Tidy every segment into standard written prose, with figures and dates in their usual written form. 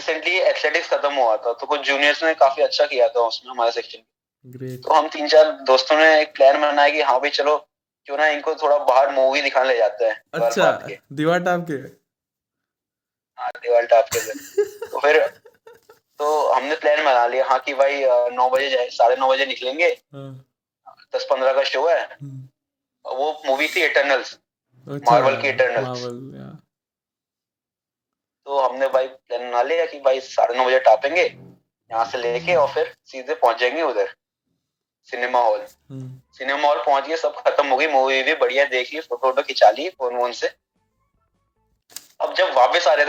Recently athletics खत्म हुआ था तो कुछ जूनियर्स ने काफी अच्छा किया था उसमें हमारे सेक्शन में, तो हम 3-4 दोस्तों ने एक प्लान बनाया कि हाँ भाई चलो क्यों ना इनको थोड़ा बाहर मूवी दिखाने ले जाते हैं। अच्छा, दीवार टाप के? हाँ, दीवार टाप के। तो फिर तो हमने प्लान बना लिया हाँ कि भाई 9:30 निकलेंगे, 10-15 का शो है। वो मूवी थी इटर्नल्स, मार्वल की इटर्नल्स। तो हमने भाई प्लान बना लिया कि भाई 9:30 टापेंगे यहाँ से लेके और फिर सीधे पहुंचेंगे उधर सिनेमा हॉल। सिनेमा हॉल पहुंच गए, सब खत्म हो गई, मूवी भी बढ़िया देख ली, फोटो खिंचा ली फोन वोन से। अब जब वापस आ रहे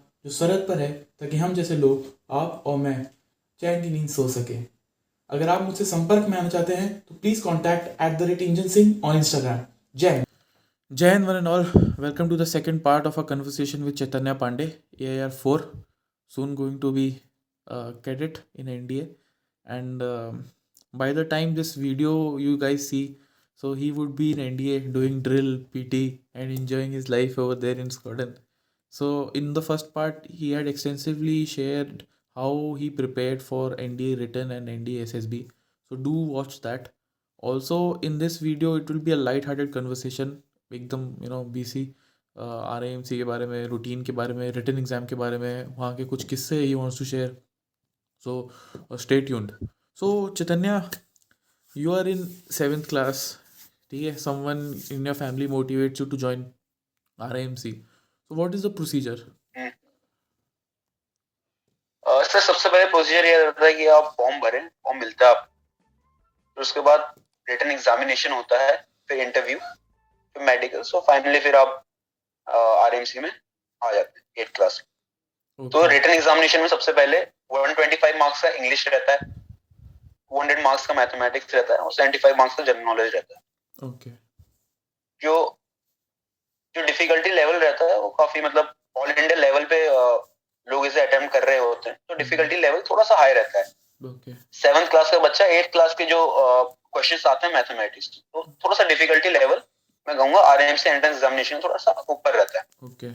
जो सरहद पर है, ताकि हम जैसे लोग, आप और मैं, चैन की नींद सो सके। अगर आप मुझसे संपर्क में आना चाहते हैं तो please contact @injanSingh on Instagram. जय Hind one and all. Welcome to the second part of a conversation with Chaitanya Pandey, AIR 4, soon going to be cadet in NDA, and by the time this video you guys see, so he would be in NDA doing drill, PT and enjoying his life over there in Scotland. So in the first part, he had extensively shared how he prepared for NDA written and NDA SSB. So do watch that. Also in this video, it will be a light-hearted conversation. एकदम BC, RIMC के बारे में, routine के बारे में, written exam के बारे में, वहाँ के कुछ किस्से he wants to share. So stay tuned. So Chaitanya, you are in 7th class. ठीक है, someone in your family motivates you to join RIMC. What is the procedure? Sir सबसे पहले प्रोसीजर ये रहता है कि आप फॉर्म भरें, फॉर्म मिलता है आपको, फिर उसके बाद रिटन एग्जामिनेशन होता है, फिर इंटरव्यू, फिर मेडिकल, सो फाइनली फिर आप RIMC में आ जाते हैं 8th क्लास में। तो रिटन एग्जामिनेशन में सबसे पहले 125 मार्क्स का इंग्लिश रहता है, 200 मार्क्स का मैथमेटिक्स रहता है और 75 मार्क्स का जनरल नॉलेज रहता है। Okay. जो डिफिकल्टी लेवल रहता है वो काफी ऑल इंडिया लेवल पे लोग इसे अटेम्प्ट कर रहे होते हैं, तो डिफिकल्टी लेवल थोड़ा सा हाई रहता है। 7th क्लास का बच्चा 8th क्लास के जो क्वेश्चंस आते हैं मैथमेटिक्स, तो थोड़ा सा डिफिकल्टी लेवल मैं कहूंगा RIMC एंट्रेंस एग्जामिनेशन थोड़ा सा ऊपर रहता है। Okay.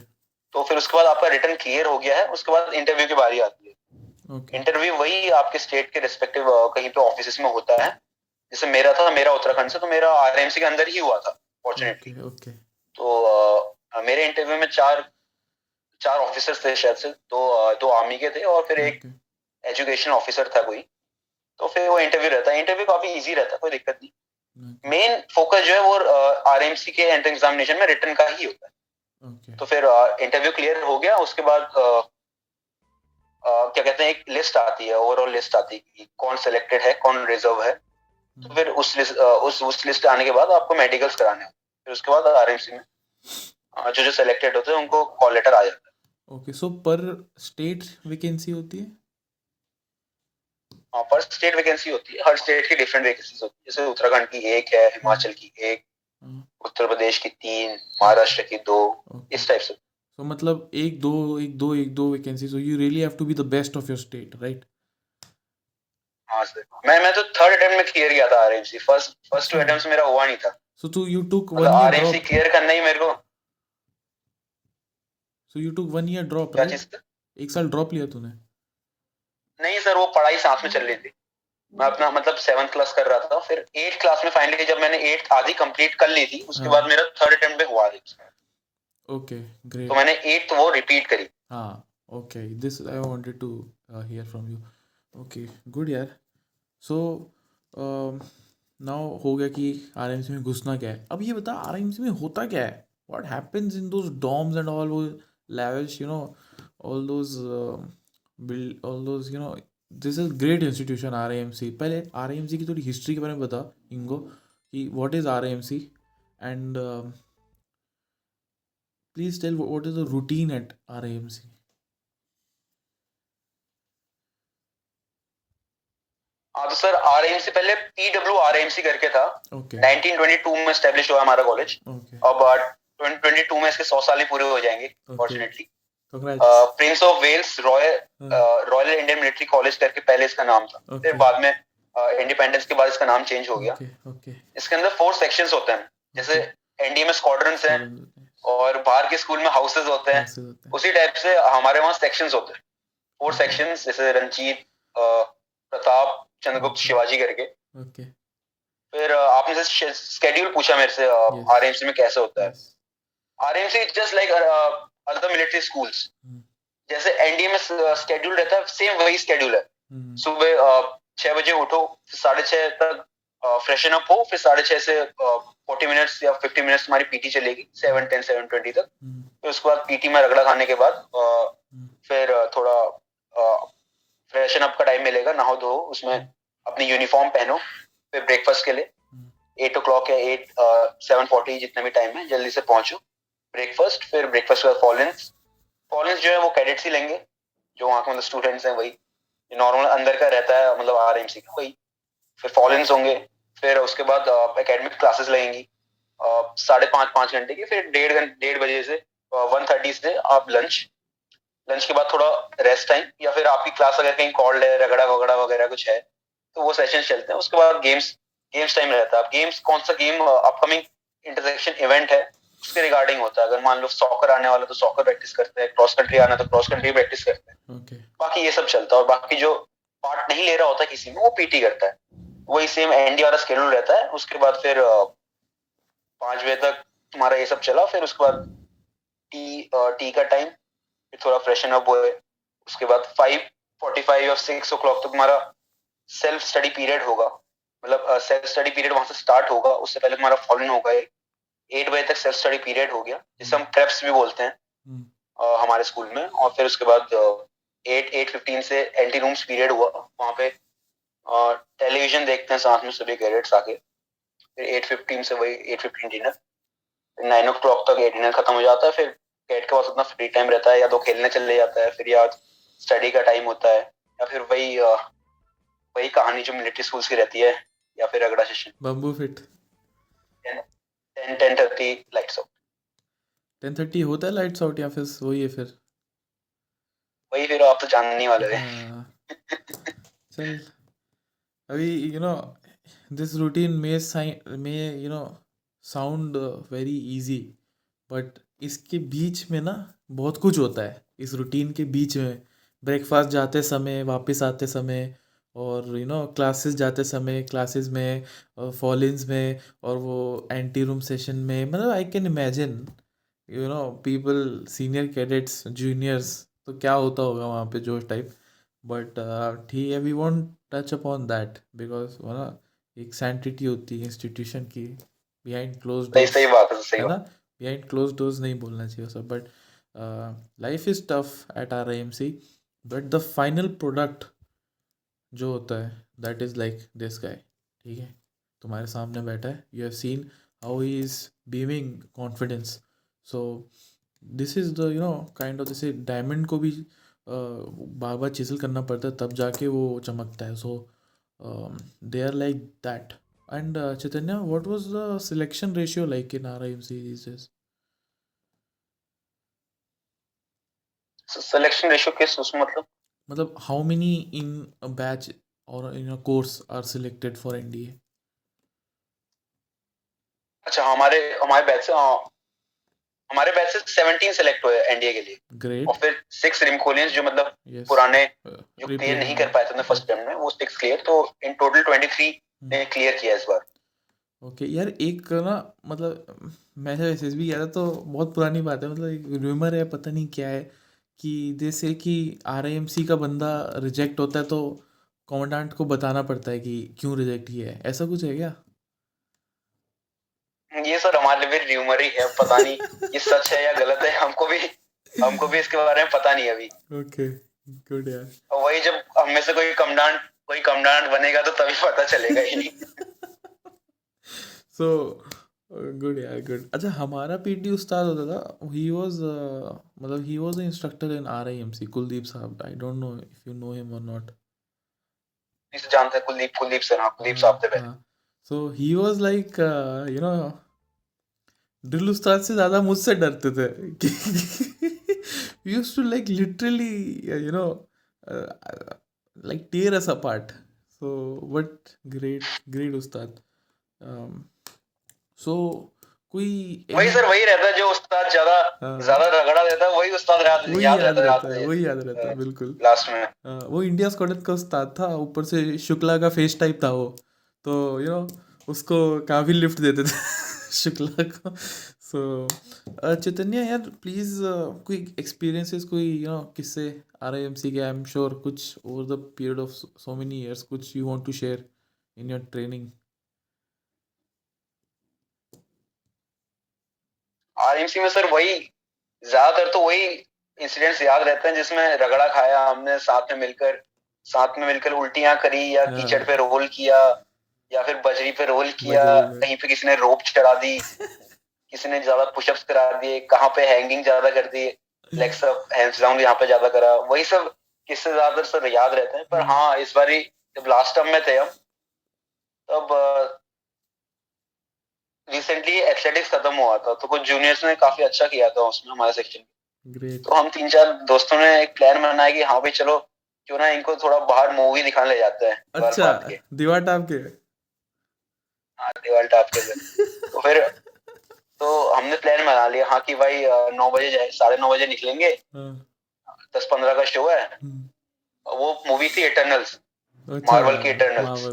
तो फिर उसके बाद आपका रिटन क्लियर हो गया है, उसके बाद इंटरव्यू की बारी आती है। Okay. इंटरव्यू वही आपके स्टेट के रिस्पेक्टिव कहीं पे ऑफिस में होता है। जैसे मेरा था, मेरा उत्तराखंड से, तो मेरा RIMC के अंदर ही हुआ था फॉर्चुनेटली। तो मेरे इंटरव्यू में चार ऑफिसर्स थे शायद से, दो आर्मी के थे और फिर एक एजुकेशन ऑफिसर था कोई। तो फिर वो इंटरव्यू रहता है, इंटरव्यू काफी इजी रहता है, कोई दिक्कत नहीं। मेन फोकस जो है वो RIMC के एंट्रेंस एग्जामिनेशन में रिटन का ही होता है। Okay. तो फिर इंटरव्यू क्लियर हो गया, उसके बाद क्या कहते हैं, एक लिस्ट आती है, ओवरऑल लिस्ट आती है कि कौन सिलेक्टेड है, कौन रिजर्व है। तो फिर उस लिस्ट आने के बाद आपको मेडिकल्स कराने होते हैं, फिर उसके बाद RIMC में जो सेलेक्टेड होते हैं उनको कॉल लेटर आ जाता है। ओके, सो पर स्टेट वैकेंसी होती है? हाँ, पर स्टेट वैकेंसी होती है। हर स्टेट की डिफरेंट वैकेंसीज होती है, जैसे उत्तराखंड की 1 है, हिमाचल की 1, उत्तर प्रदेश की 3, महाराष्ट्र की 2, इस टाइप से। तो एक दो vacancy, so you really have to be the best of your state, right? हां सर, मैं तो थर्ड अटेम्प्ट में क्लियर किया था RIMC, फर्स्ट 2 अटेम्प्ट्स मेरा हुआ नहीं था। So you took one year drop, right? एक साल drop लिया तूने? नहीं सर, वो पढ़ाई साथ में चल रही थी। मैं अपना 7th क्लास कर रहा था, फिर 8th क्लास में फाइनली जब मैंने 8th आधी कंप्लीट कर ली थी, उसके बाद मेरा 3rd अटेम्प्ट पे हुआ। Okay great. तो मैंने 8th वो रिपीट करी। हाँ okay, this I wanted to hear from you. Okay good यार। सो नाउ हो गया कि आरएमसी में घुसना क्या है। अब ये बता आरएमसी में होता क्या है, what happens in those dorms and all, वो levels, you know, all those build, all those, you know, this is great institution RMC. पहले आरएमसी की थोड़ी हिस्ट्री के बारे में बता इनको कि what is RMC and please tell what is the routine at RIMC. हाँ तो सर RIMC पहले PWRIMC करके था, 1922 में established हुआ हमारा कॉलेज। अब 2022 में इसके 100 साल ही पूरे हो जाएंगे fortunately। Prince of Wales Royal Indian Military College करके पहले इसका नाम था, फिर बाद में इंडिपेंडेंस के बाद इसका नाम चेंज हो गया। इसके अंदर 4 सेक्शंस होते हैं, जैसे एनडीए में स्क्वाड्रन्स हैं और बाहर के स्कूल में हाउसेस होते हैं, उसी टाइप से हमारे वहाँ सेक्शंस होते हैं, 4 सेक्शंस, जैसे रंजीत, प्रताप, चंद्रगुप्त, शिवाजी करके। फिर आपने से स्केड्यूल पूछा मेरे से आरएमसी में कैसे होता है। RMC just like other military schools, जैसे एनडीए में स्केड्यूल रहता है, सेम वही स्केड्यूल है। सुबह 6 बजे उठो, 6:30 तक फ्रेशन अप हो, फिर 6:30 से 40 मिनट्स या 50 मिनट्स तुम्हारी पीटी चलेगी, 7:10 7:20 तक। फिर उसके बाद पीटी में रगड़ा खाने के बाद फिर थोड़ा फ्रेशन अप का टाइम मिलेगा, नहाओ धो, उसमें अपनी यूनिफॉर्म पहनो, फिर ब्रेकफास्ट के लिए 8 o'clock या 7:40 जितना भी टाइम है जल्दी से पहुंचो, ब्रेकफास्ट। फिर ब्रेकफास्ट के बाद फॉरेंस जो है वो कैडेट्स ही लेंगे, जो वहाँ के मतलब स्टूडेंट्स हैं, वही नॉर्मल अंदर का रहता है मतलब आरएमसी का वही। फिर फॉलेंस होंगे, फिर उसके बाद एकेडमिक क्लासेस लगेंगी 5.5 घंटे की, फिर 1:30 बजे से 1:30 से आप लंच के बाद थोड़ा रेस्ट टाइम, या फिर आपकी क्लास अगर कहीं कॉल्ड है, रगड़ा वगड़ा वगैरह कुछ है तो वो सेशन चलते हैं। उसके बाद गेम्स टाइम रहता है। आप गेम्स कौन सा गेम अपकमिंग इंटरसेक्शन इवेंट है उसके रिगार्डिंग होता है। अगर मान लो सॉकर आने वाला तो सॉकर प्रैक्टिस करते हैं, क्रॉस कंट्री आना तो क्रॉस कंट्री प्रैक्टिस करते हैं। बाकी ये सब चलता है, और बाकी जो पार्ट नहीं ले रहा होता किसी में वो पीटी करता है, वही सेम एनडी वाला स्केड्यूल रहता है। उसके बाद फिर 5 बजे तक तुम्हारा ये सब चला। फिर उसके बाद टी का टाइम, फिर थोड़ा फ्रेशन अप हुए, उसके बाद 5:45 या 6 o'clock तक तुम्हारा सेल्फ स्टडी पीरियड होगा, मतलब सेल्फ स्टडी पीरियड वहां से स्टार्ट होगा। उससे पहले तुम्हारा फॉलन होगा, 8 बजे तक सेल्फ स्टडी पीरियड हो गया, जिसे हम प्रेप्स भी बोलते हैं हमारे स्कूल में। और फिर उसके बाद 8:15 से एंटी रूम्स पीरियड हुआ, वहाँ पे टेलीविजन देखते हैं साथ में सभी कैडेट्स आके। फिर 8:15 से वही 8:15 डिनर, 9 o'clock तक ये डिनर खत्म हो जाता है। फिर कैड के पास उतना फ्री टाइम रहता है, या तो खेलने चले जाता है, फिर या स्टडी का टाइम होता है, या फिर वही कहानी जो मिलिट्री स्कूल्स की रहती है, या फिर अगला session bamboo fit 10:30 lights out. 10:30 होता है लाइट्स आउट, या फिर वही है फिर आप तो जानने वाले हैं। चल अभी you know this routine may you know sound very easy, but इसके बीच में ना बहुत कुछ होता है। इस रूटीन के बीच में ब्रेकफास्ट जाते समय, वापस आते समय, और यू नो क्लासेस जाते समय, क्लासेस में, फॉलिंस में, और वो एंटी रूम सेशन में, मतलब I can imagine you know people, senior cadets, juniors, तो क्या होता होगा वहाँ पे जो टाइप। बट ठीक है, we won't touch upon that because वो ना एक सैंक्टिटी होती है इंस्टीट्यूशन की, बिहाइंड क्लोज डोर्स। सही बात है ना, बिहाइंड क्लोज डोर्स नहीं बोलना चाहिए सब। But life is tough at RIMC, but the final product जो होता है that is like this guy. ठीक है, तुम्हारे सामने बैठा है, you have seen how he is beaming confidence. So this is the you know kind of, जैसे डायमंड को भी बार बार चिसल करना पड़ता है तब जाके वो चमकता है। So they are like that. And Chaitanya, what was the selection ratio like in RIMC this is? Selection ratio किस उसमें मतलब how many in a batch और in a course are selected for NDA? अच्छा, हमारे बैच से हमारे batch से 17 select हुए एनडीए के लिए। ग्रेट। और फिर 6 रिमकोलियंस जो मतलब पुराने जो क्लियर नहीं कर पाए थे फर्स्ट अटेम्प्ट में, वो 6 क्लियर, तो इन टोटल 23 ने क्लियर किया इस बार। ओके यार, एक ना मतलब मैं जब SSB गया था तो बहुत पुरानी बात है, मतलब एक र्यूमर है, पता नहीं क्या है, कि जैसे कि RIMC का बंदा रिजेक्ट होता है तो कमांडेंट को बताना पड़ता है कि क्यों रिजेक्ट किया है, ऐसा कुछ है क्या? ये सर हमारे लिए र्यूमर ही है, पता नहीं ये सच है या गलत है, हमको भी इसके बारे में पता नहीं अभी। ओके गुड यार। और वही जब हम में से कोई कमांडेंट बनेगा तो तभी पता चलेगा ही नहीं। सो गुड यार गुड। अच्छा हमारा पीटी उस्ताद होता था, he was instructor in RIMC, Kuldeep साहब। I don't know if you know him और नॉट। इसे जानते हैं कुलदीप सर। हां कुलदीप साहब थे पहले। So he was like you know drill उस्ताद से ज्यादा मुझसे डरते थे। Used to like literally you know like tear us apart. So but great उस्ताद। वही सर वही रहता है जो उस्ताद ज्यादा रगड़ा देता है, वही उस्ताद याद रहता है बिल्कुल लास्ट में। वो इंडिया स्क्वाड का उस्ताद था, ऊपर से शुक्ला का फेस टाइप था वो, तो यू नो उसको काफी लिफ्ट देते थे शुक्ला को। सो चैतन्य यार प्लीज कोई एक्सपीरियंसेस, कोई यू नो किससे RIMC के, आई एम श्योर कुछ over the period of so many years, कुछ you want to share in your training. RIMC में सर वही ज्यादातर तो वही इंसिडेंट्स याद रहते हैं जिसमें रगड़ा खाया हमने साथ में मिलकर उल्टियां करी या कीचड़ पे रोल किया या फिर बजरी पे रोल किया, कहीं पे किसी ने रोप चढ़ा दी, किसी ने ज्यादा पुशअप्स करा दिए, कहाँ पे हैंगिंग ज्यादा कर दी, लेग्स अप हैंड्स डाउन यहाँ पे ज्यादा करा, वही सब किससे ज्यादातर सर याद रहते हैं। पर हाँ इस बारी जब लास्ट टर्म में थे हम तब रिसेंटली एथलेटिक्स खत्म हुआ था तो कुछ जूनियर्स ने काफी अच्छा किया था उसमें हमारे सेक्शन में, तो हम 3-4 दोस्तों ने एक प्लान बनाया कि हाँ भाई चलो क्यों ना इनको थोड़ा बाहर मूवी दिखाने ले जाते हैं। अच्छा दीवार टाप के। हाँ दीवार टाप के तो फिर तो हमने प्लान बना लिया हाँ कि भाई 9 बजे जाए, 9:30 बजे निकलेंगे, 10-15 का शो है। वो मूवी थी इटर्नल्स, मार्वल की इटर्नल्स।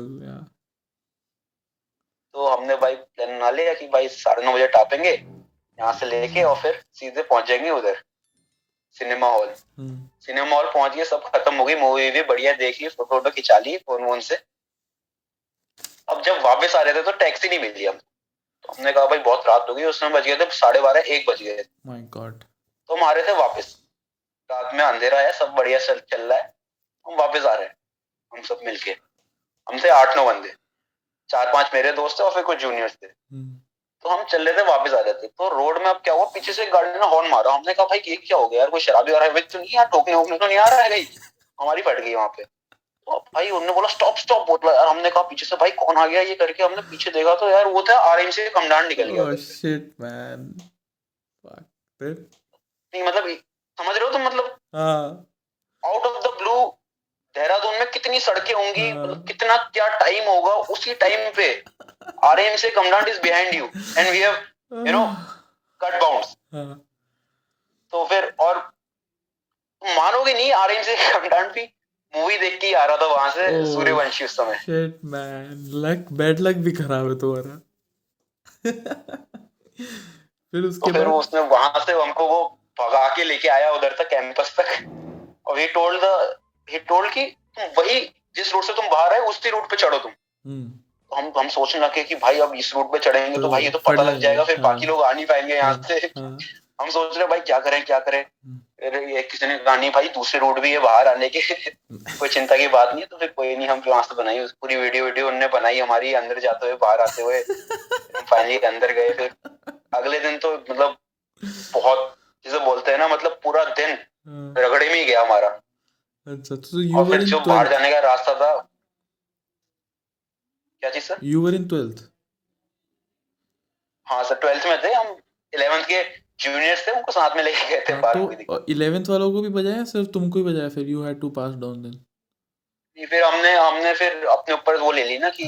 तो हमने भाई प्लान बना लिया कि भाई 9:30 बजे टापेंगे यहाँ से लेके और फिर सीधे पहुंच जाएंगे उधर सिनेमा हॉल। पहुंच गए, सब खत्म हो गई, मूवी भी बढ़िया देख ली, फोटो खिंचा ली फोन से। अब जब वापस आ रहे थे तो टैक्सी नहीं मिली हमको, तो हमने कहा भाई बहुत रात हो गई, उसमें बज गए थे 12:30-1 बज गए। My God. तो हम आ रहे थे वापस, रात में अंधेरा है, सब बढ़िया चल रहा है, हम वापस आ रहे हैं। हम सब मिलके, हम थे 8-9 बंदे, 4-5 मेरे दोस्त थे और फिर कुछ जूनियर्स थे। तो हम चल रहे थे, वापस आ रहे थे, तो रोड में अब क्या हुआ, पीछे से गाड़ी ने हॉर्न मारा। हमने कहा भाई ये क्या हो गया यार, कोई शराबी आ रहा है तो नहीं, यार टोकने तो नहीं आ रहा है, गई हमारी फट गई वहां पे। तो भाई उन्होंने बोला स्टॉप बोला यार। हमने कहा पीछे से भाई कौन आ गया ये करके, हमने पीछे देखा तो यार वो था RIMC से कमांडेंट निकल गया। ओह शिट मैन, फक नहीं मतलब समझ रहे हो तुम, मतलब हां out of the blue. Dehradun में कितनी सड़कें होंगी, कितना क्या टाइम होगा, उसी टाइम पे RIMC से commandant is behind you and we have you know cut bounds. तो फिर और मानोगे नहीं, RIMC से कमांडेंट भी मूवी देख के आ रहा था वहां से, सूर्यवंशी उस समय। Shit man, luck bad luck भी खराब है तुम्हारा। फिर उसके बाद उसने वहां से हमको वो भगा के लेके आया उधर तक कैंपस तक। और ही टोल्ड कि वही जिस रूट से तुम बाहर आए उसी रूट पे चढ़ो तुम। तो हम सोचने लगे कि भाई अब इस रूट पे चढ़ेंगे तो भाई ये तो पता लग जाएगा, फिर बाकी लोग आ नहीं पाएंगे यहाँ से। हम सोच रहे भाई क्या करें। फिर किसी ने कहा नहीं भाई दूसरे रूट भी है बाहर आने के, कोई चिंता की बात नहीं है। तो फिर कोई नहीं, हम वहां से बनाई पूरी वीडियो उनने बनाई हमारी, अंदर जाते हुए बाहर आते हुए। फाइनली अंदर गए। फिर अगले दिन तो मतलब बहुत जिसे बोलते हैं ना, मतलब पूरा दिन रगड़े में ही गया हमारा। अच्छा और फिर जो बाहर जाने का रास्ता था, क्या चीज sir? You were in 12th? हाँ सर 12th में थे हम, 11th के जूनियर्स थे, उनको साथ में लेके गए थे बाहर। तो 11th वालों को भी बजाया, सिर्फ तुमको ही बजाया? फिर you had to pass down then. नहीं फिर हमने फिर अपने ऊपर वो ले ली ना कि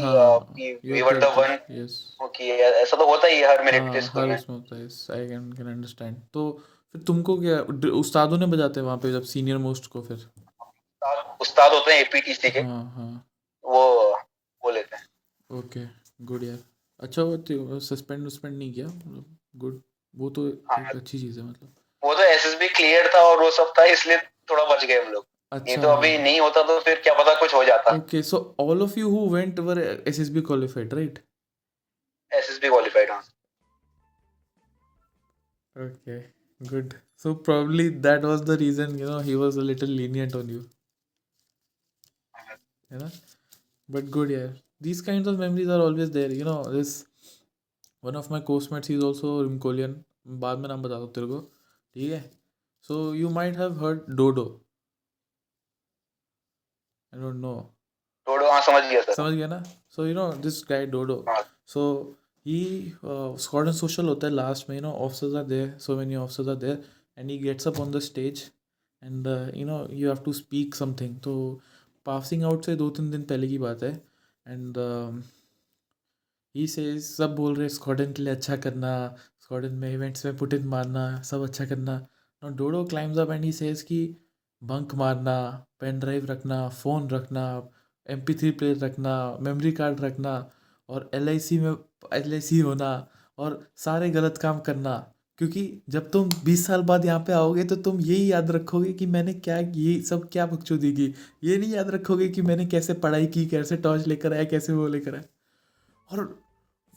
we were the one. Yes okay, ऐसा तो होता ही है हर मेरिट टेस्ट में, होता है। I can understand. तो फिर तुमको क्या उस्तादों ने बजाते वहां पे, जब सीनियर मोस्ट को? फिर उस्ताद होते हैं एपीटीसी के। हां वो लेते हैं। ओके गुड यार। अच्छा वो सस्पेंड नहीं किया, गुड, वो तो एक अच्छी चीज है, मतलब वो तो एसएसबी क्लियर था और वो सब था, इसलिए थोड़ा बच गए हम लोग। अच्छा, ये तो अभी नहीं होता तो फिर क्या पता कुछ हो जाता। Okay, so all of you who went were SSB qualified, right? SSB qualified, हां। Okay, good. So probably that was the reason, you know, he was a little lenient on you. You know? But good, yeah. These kinds of memories are always there. You know, this one of my course-mates, he's also Rimkolian. बाद में नाम बता दो तेरे को, ठीक है? So you might have heard Dodo. I don't know. Dodo, हाँ समझ गया सर. समझ गया ना? So you know this guy Dodo. So he squad and social होता है last में, you know, officers are there, so many officers are there. And he gets up on the stage and you know you have to speak something. तो passing out से 2-3 दिन पहले की बात है and he says सब बोल रहे स्कॉटलैंड के लिए अच्छा करना, स्कॉटलैंड में इवेंट्स में पुटिन मारना, सब अच्छा करना। Now Dodo climbs up and he says कि बंक मारना, पेन ड्राइव रखना, फ़ोन रखना, MP3 प्लेयर रखना, मेमोरी कार्ड रखना और LIC होना और सारे गलत काम करना, क्योंकि जब तुम 20 साल बाद यहाँ पे आओगे तो तुम यही याद रखोगे कि मैंने क्या ये सब क्या बकचोदी की, ये नहीं याद रखोगे कि मैंने कैसे पढ़ाई की, कैसे टॉर्च लेकर आया, कैसे वो लेकर आया। और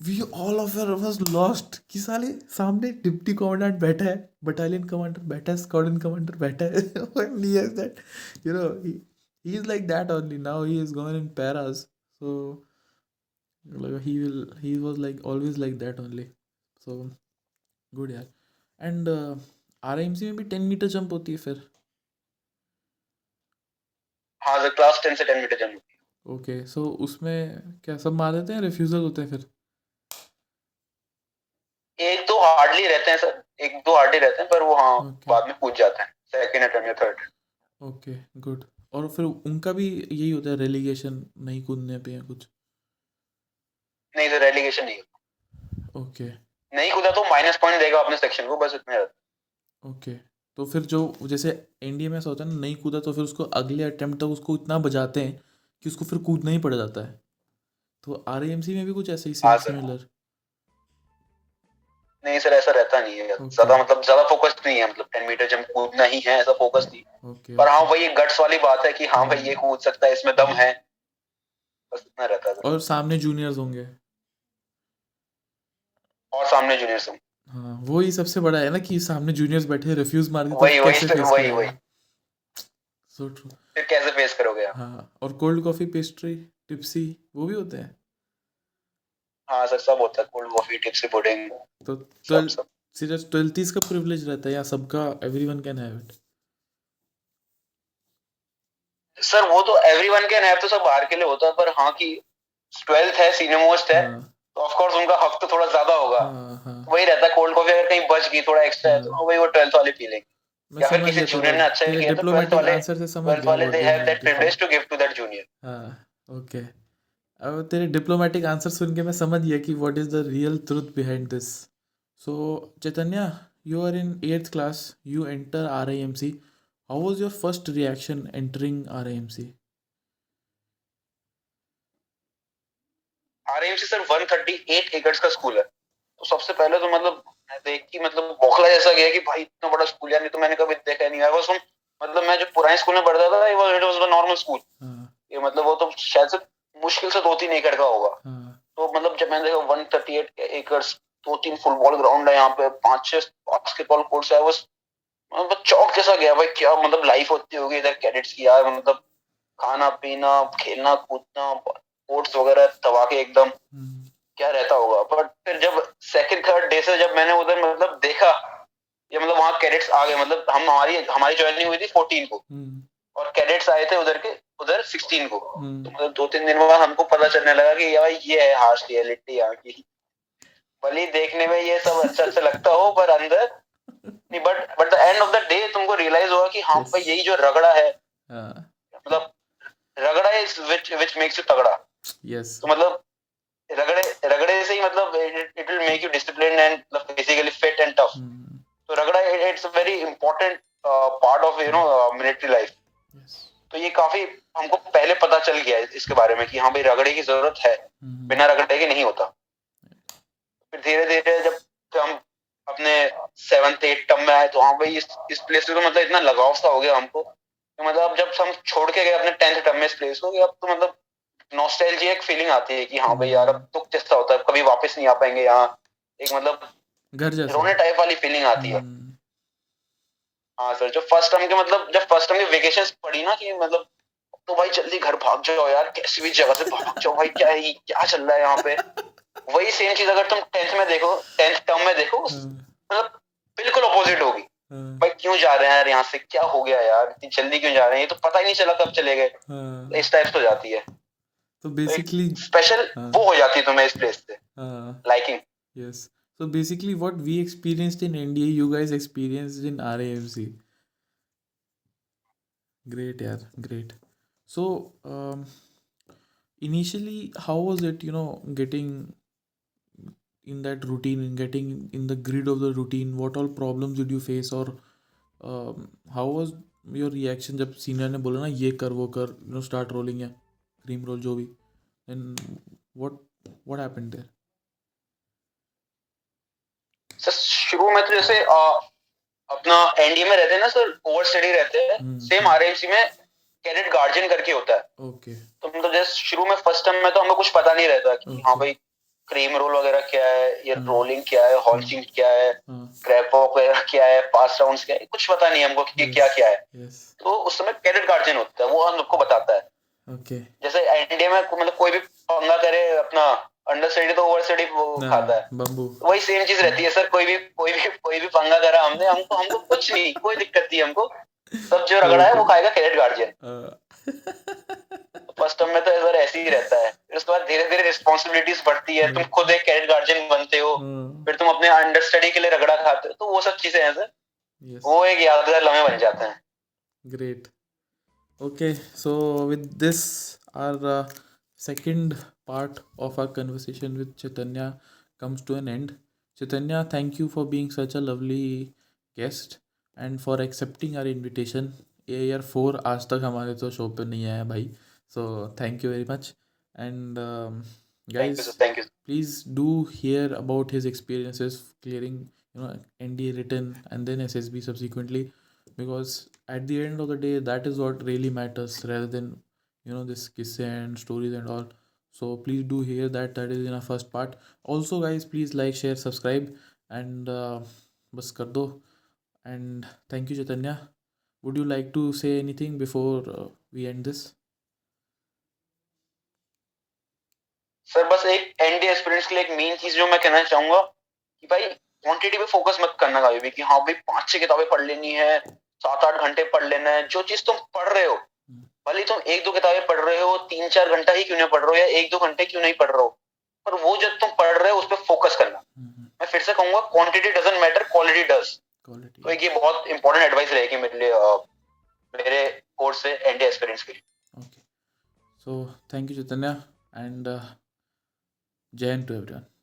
we all of us lost कि साले सामने डिप्टी कमांडेंट बैठा है, बटालियन कमांडर बैठा है, स्क्वाड्रन कमांडर बैठा है and he has that, you know, he is like that only. Now he is going in paras, so he was like always like that only. So good यार। And RIMC में भी 10 metre jump होती है फिर? हाँ sir, class 10 से 10 metre jump होती है। ओके, सो उसमें क्या सब मार देते हैं, रिफ्यूजल होते हैं फिर? एक दो हार्डली रहते हैं पर वो हाँ okay. बाद में कूद जाते हैं सेकंड अटेम्प्ट या थर्ड। Okay good. और फिर उनका भी यही होता है रेलीगेशन, नहीं कूदने पे या कुछ? नहीं सर, रेलीगेशन नहीं होता। ओके, नहीं कूदा तो माइनस पॉइंट देगा अपने सेक्शन को, बस इतना। ओके, तो फिर जो जैसे NDMS होता है ना, नहीं कूदा तो फिर उसको अगले अटेम्प्ट तक उसको इतना बजाते हैं कि उसको फिर कूदना ही पड़ जाता है। तो RIMC में भी कुछ ऐसे ही सिमिलर? नहीं सर, ऐसा रहता नहीं है ज्यादा, मतलब ज्यादा फोकस नहीं है, मतलब 10 मीटर जंप कूदना ही है, ऐसा फोकस नहीं। पर हां भाई, ये गट्स वाली बात है कि हां भाई ये कूद सकता है, इसमें दम है, बस इतना रहता है। और सामने जूनियर्स होंगे? और सामने जूनियर्स होंगे, हाँ। वो ही सबसे बड़ा है ना कि सामने जूनियर्स बैठे, रिफ्यूज मार देते, वही सो ट्रू, फिर कैसे फेस करोगे आप? हाँ। और कोल्ड कॉफी, पेस्ट्री, टिप्सी, वो भी होते हैं? हाँ सर, सब होता है, कोल्ड कॉफी, टिप्सी, पुडिंग। तो 12 का प्रिविलेज रहता है या सबका, everyone can have it? Sir वो तो एवरीवन कैन हैव तो सब बाहर के लिए होता है, पर हां कि 12th है, सीनियर मोस्ट है, ऑफ कोर्स उनका हक तो थोड़ा ज्यादा होगा। वही रहता है, कोल्ड कॉफी अगर कहीं बच गई थोड़ा एक्स्ट्रा है तो वही वो 12th वाले पी लेंगे, या फिर किसी जूनियर ने अच्छा किया तो 12th वाले आंसर से समझ गए, 12th वाले they have that privilege to give to that junior. हां ओके, अब तेरे डिप्लोमेटिक आंसर सुन के मैं समझ गया कि what is the real truth behind this. So Chaitanya, you are in 8th class, you enter RIMC, how was your first reaction entering RIMC? RIMC sir 138 एकड़ का स्कूल है, तो सबसे पहले तो मतलब मैं देख के मतलब बौखला जैसा गया कि भाई इतना बड़ा स्कूल यार, नहीं तो मैंने कभी देखा नहीं। आई वाज फ्रॉम, मतलब मैं जो पुराने स्कूल में पढ़ता था it was a normal school, ये मतलब वो तो शायद से मुश्किल से 2-3 एकड़ का होगा। तो मतलब जब मैंने देखा 138 एकड़, 2-3 फुटबॉल ग्राउंड है यहाँ पे, 5-6 बास्केटबॉल कोर्ट्स है, मतलब चौक जैसा गया भाई, क्या मतलब लाइफ होती होगी इधर कैडेट्स की यार, मतलब खाना पीना, खेलना कूदना, कोर्ट्स वगैरह दबा के एकदम क्या रहता होगा। बट फिर जब सेकंड थर्ड डे से जब मैंने उधर मतलब देखा, ये मतलब वहाँ कैडेट्स आ गए, मतलब हम हमारी ज्वाइनिंग हुई थी 14 को और कैडेट्स आए थे उधर 16 को। तो मतलब 2-3 दिन बाद हमको पता चलने लगा कि यार ये है हार्श रियलिटी यहाँ की। भले देखने में ये सब अच्छा लगता हो, पर अंदर नहीं, but the end of the day तुमको रियलाइज होगा कि हाँ भाई यही जो रगड़ा है, मतलब रगड़ा इज व्हिच मेक्स यू तगड़ा। Yes. तो मतलब रगड़े से ही मतलब it will make you disciplined and physically fit and tough. तो रगड़ा it's a very important part of you know military life. Yes. तो ये काफी हमको पहले पता चल गया इसके बारे में कि हाँ भाई रगड़े की जरूरत है, बिना रगड़े के नहीं होता। फिर धीरे धीरे जब हम अपने 7th-8th term में आए तो हाँ भाई इस प्लेस से तो मतलब इतना लगाव सा हो गया हमको कि मतलब जब हम छोड़ के गए अपने 10th term में इस प्लेस को, अब तो मतलब नॉस्टैल्जिया एक फीलिंग आती है कि हाँ भाई यार अब तो किस्सा होता है, कभी वापस नहीं आ पाएंगे यहाँ, एक मतलब घर जैसा रोने टाइप वाली फीलिंग आती है। हाँ सर, जो फर्स्ट टर्म के मतलब जब फर्स्ट टर्म के वेकेशंस पड़ी ना कि मतलब तो भाई जल्दी घर भाग जाओ यार, कैसी भी जगह से भाग जाओ भाई, क्या चल रहा है यहाँ पे। वही सेम चीज अगर तुम 10th term में देखो मतलब बिल्कुल अपोजिट होगी। भाई क्यों जा रहे हैं यार यहाँ से, क्या हो गया यार, इतनी जल्दी क्यों जा रहे हैं, ये तो पता ही नहीं चला कब चले गए, इस टाइप से हो जाती है। तो बेसिकली स्पेशल वो हो जाती है तुम्हें इस प्लेस से liking. Yes, so basically what we experienced in India you guys experienced in RAMC. Great yaar, great. So initially how was it, you know, getting in that routine and getting in the grid of the routine? What all problems did you face or how was your reaction jab senior ne bola na ye kar wo kar, you know, start rolling ya cream roll jo bhi, and what happened there? Sir शुरू में तो जैसे अपना NDA में रहते हैं ना sir, over study रहते हैं, सेम आरएमसी में कैडेट गार्जियन करके होता है। ओके, तो मतलब जैसे शुरू में फर्स्ट टर्म में तो हमें कुछ पता नहीं रहता कि हाँ भाई क्रीम रोल वगैरह क्या है, ये रोलिंग क्या है, हॉल्चिंग क्या है, क्रैप वॉक वगैरह क्या है, पास राउंड क्या है, कुछ पता नहीं हमको कि क्या है। तो उस समय कैडेट गार्जियन होता है, वो हम सबको बताता है। जैसे एनडीए में मतलब कोई भी पंगा करे अपना अंडर स्टडी तो ओवर स्टडी खाता है, वही सेम चीज रहती है सर। कोई भी पंगा करा हमने, हमको कुछ नहीं, कोई दिक्कत नहीं हमको, सब जो रगड़ा है वो खाएगा कैडेट गार्जियन। फर्स्ट टर्म में तो सर ऐसे ही रहता है, फिर उसके बाद धीरे धीरे रिस्पॉन्सिबिलिटीज बढ़ती है, तुम खुद एक कैडेट गार्जियन बनते हो, फिर तुम अपने अंडर स्टडी के लिए रगड़ा खाते हो, तो वो सब चीजें हैं सर, वो एक यादगार लम्हे बन जाते हैं। Great, okay, so with this our second part of our conversation with Chaitanya comes to an end. Chaitanya, thank you for being such a lovely guest and for accepting our invitation. Year 4 आज तक हमारे तो show पे नहीं आया भाई, so thank you very much and guys, thank you. Please do hear about his experiences clearing, you know, NDA written and then SSB subsequently, because at the end of the day that is what really matters rather than, you know, this kisse and stories and all. So please do hear that. That is in our first part. Also guys, please like, share, subscribe and bas kar do. And thank you Chaitanya. Would you like to say anything before we end this? Sir, bas ek NDA experience ke liye ek main cheez jo main kehna chahunga ki bhai quantity pe focus mat karna kabhi bhi, ki ha bhai 5-6 kitabein pad leni hai, 7-8 घंटे पढ़ लेना है। जो चीज तुम पढ़ रहे हो, भले तुम 1-2 किताबें पढ़ रहे हो, 3-4 घंटा ही क्यों नहीं पढ़ रहे हो या 1-2 घंटे क्यों नहीं पढ़ रहे हो, पर वो जो तुम पढ़ रहे हो उस पर फोकस करना। मैं फिर से कहूंगा, quantity doesn't matter, quality does. तो ये बहुत इंपॉर्टेंट एडवाइस रहेगी मेरे लिए, मेरे कोर्स से एनडीए एक्सपीरियंस के लिए। Okay, so thank you Chaitanya and Jai Hind to everyone.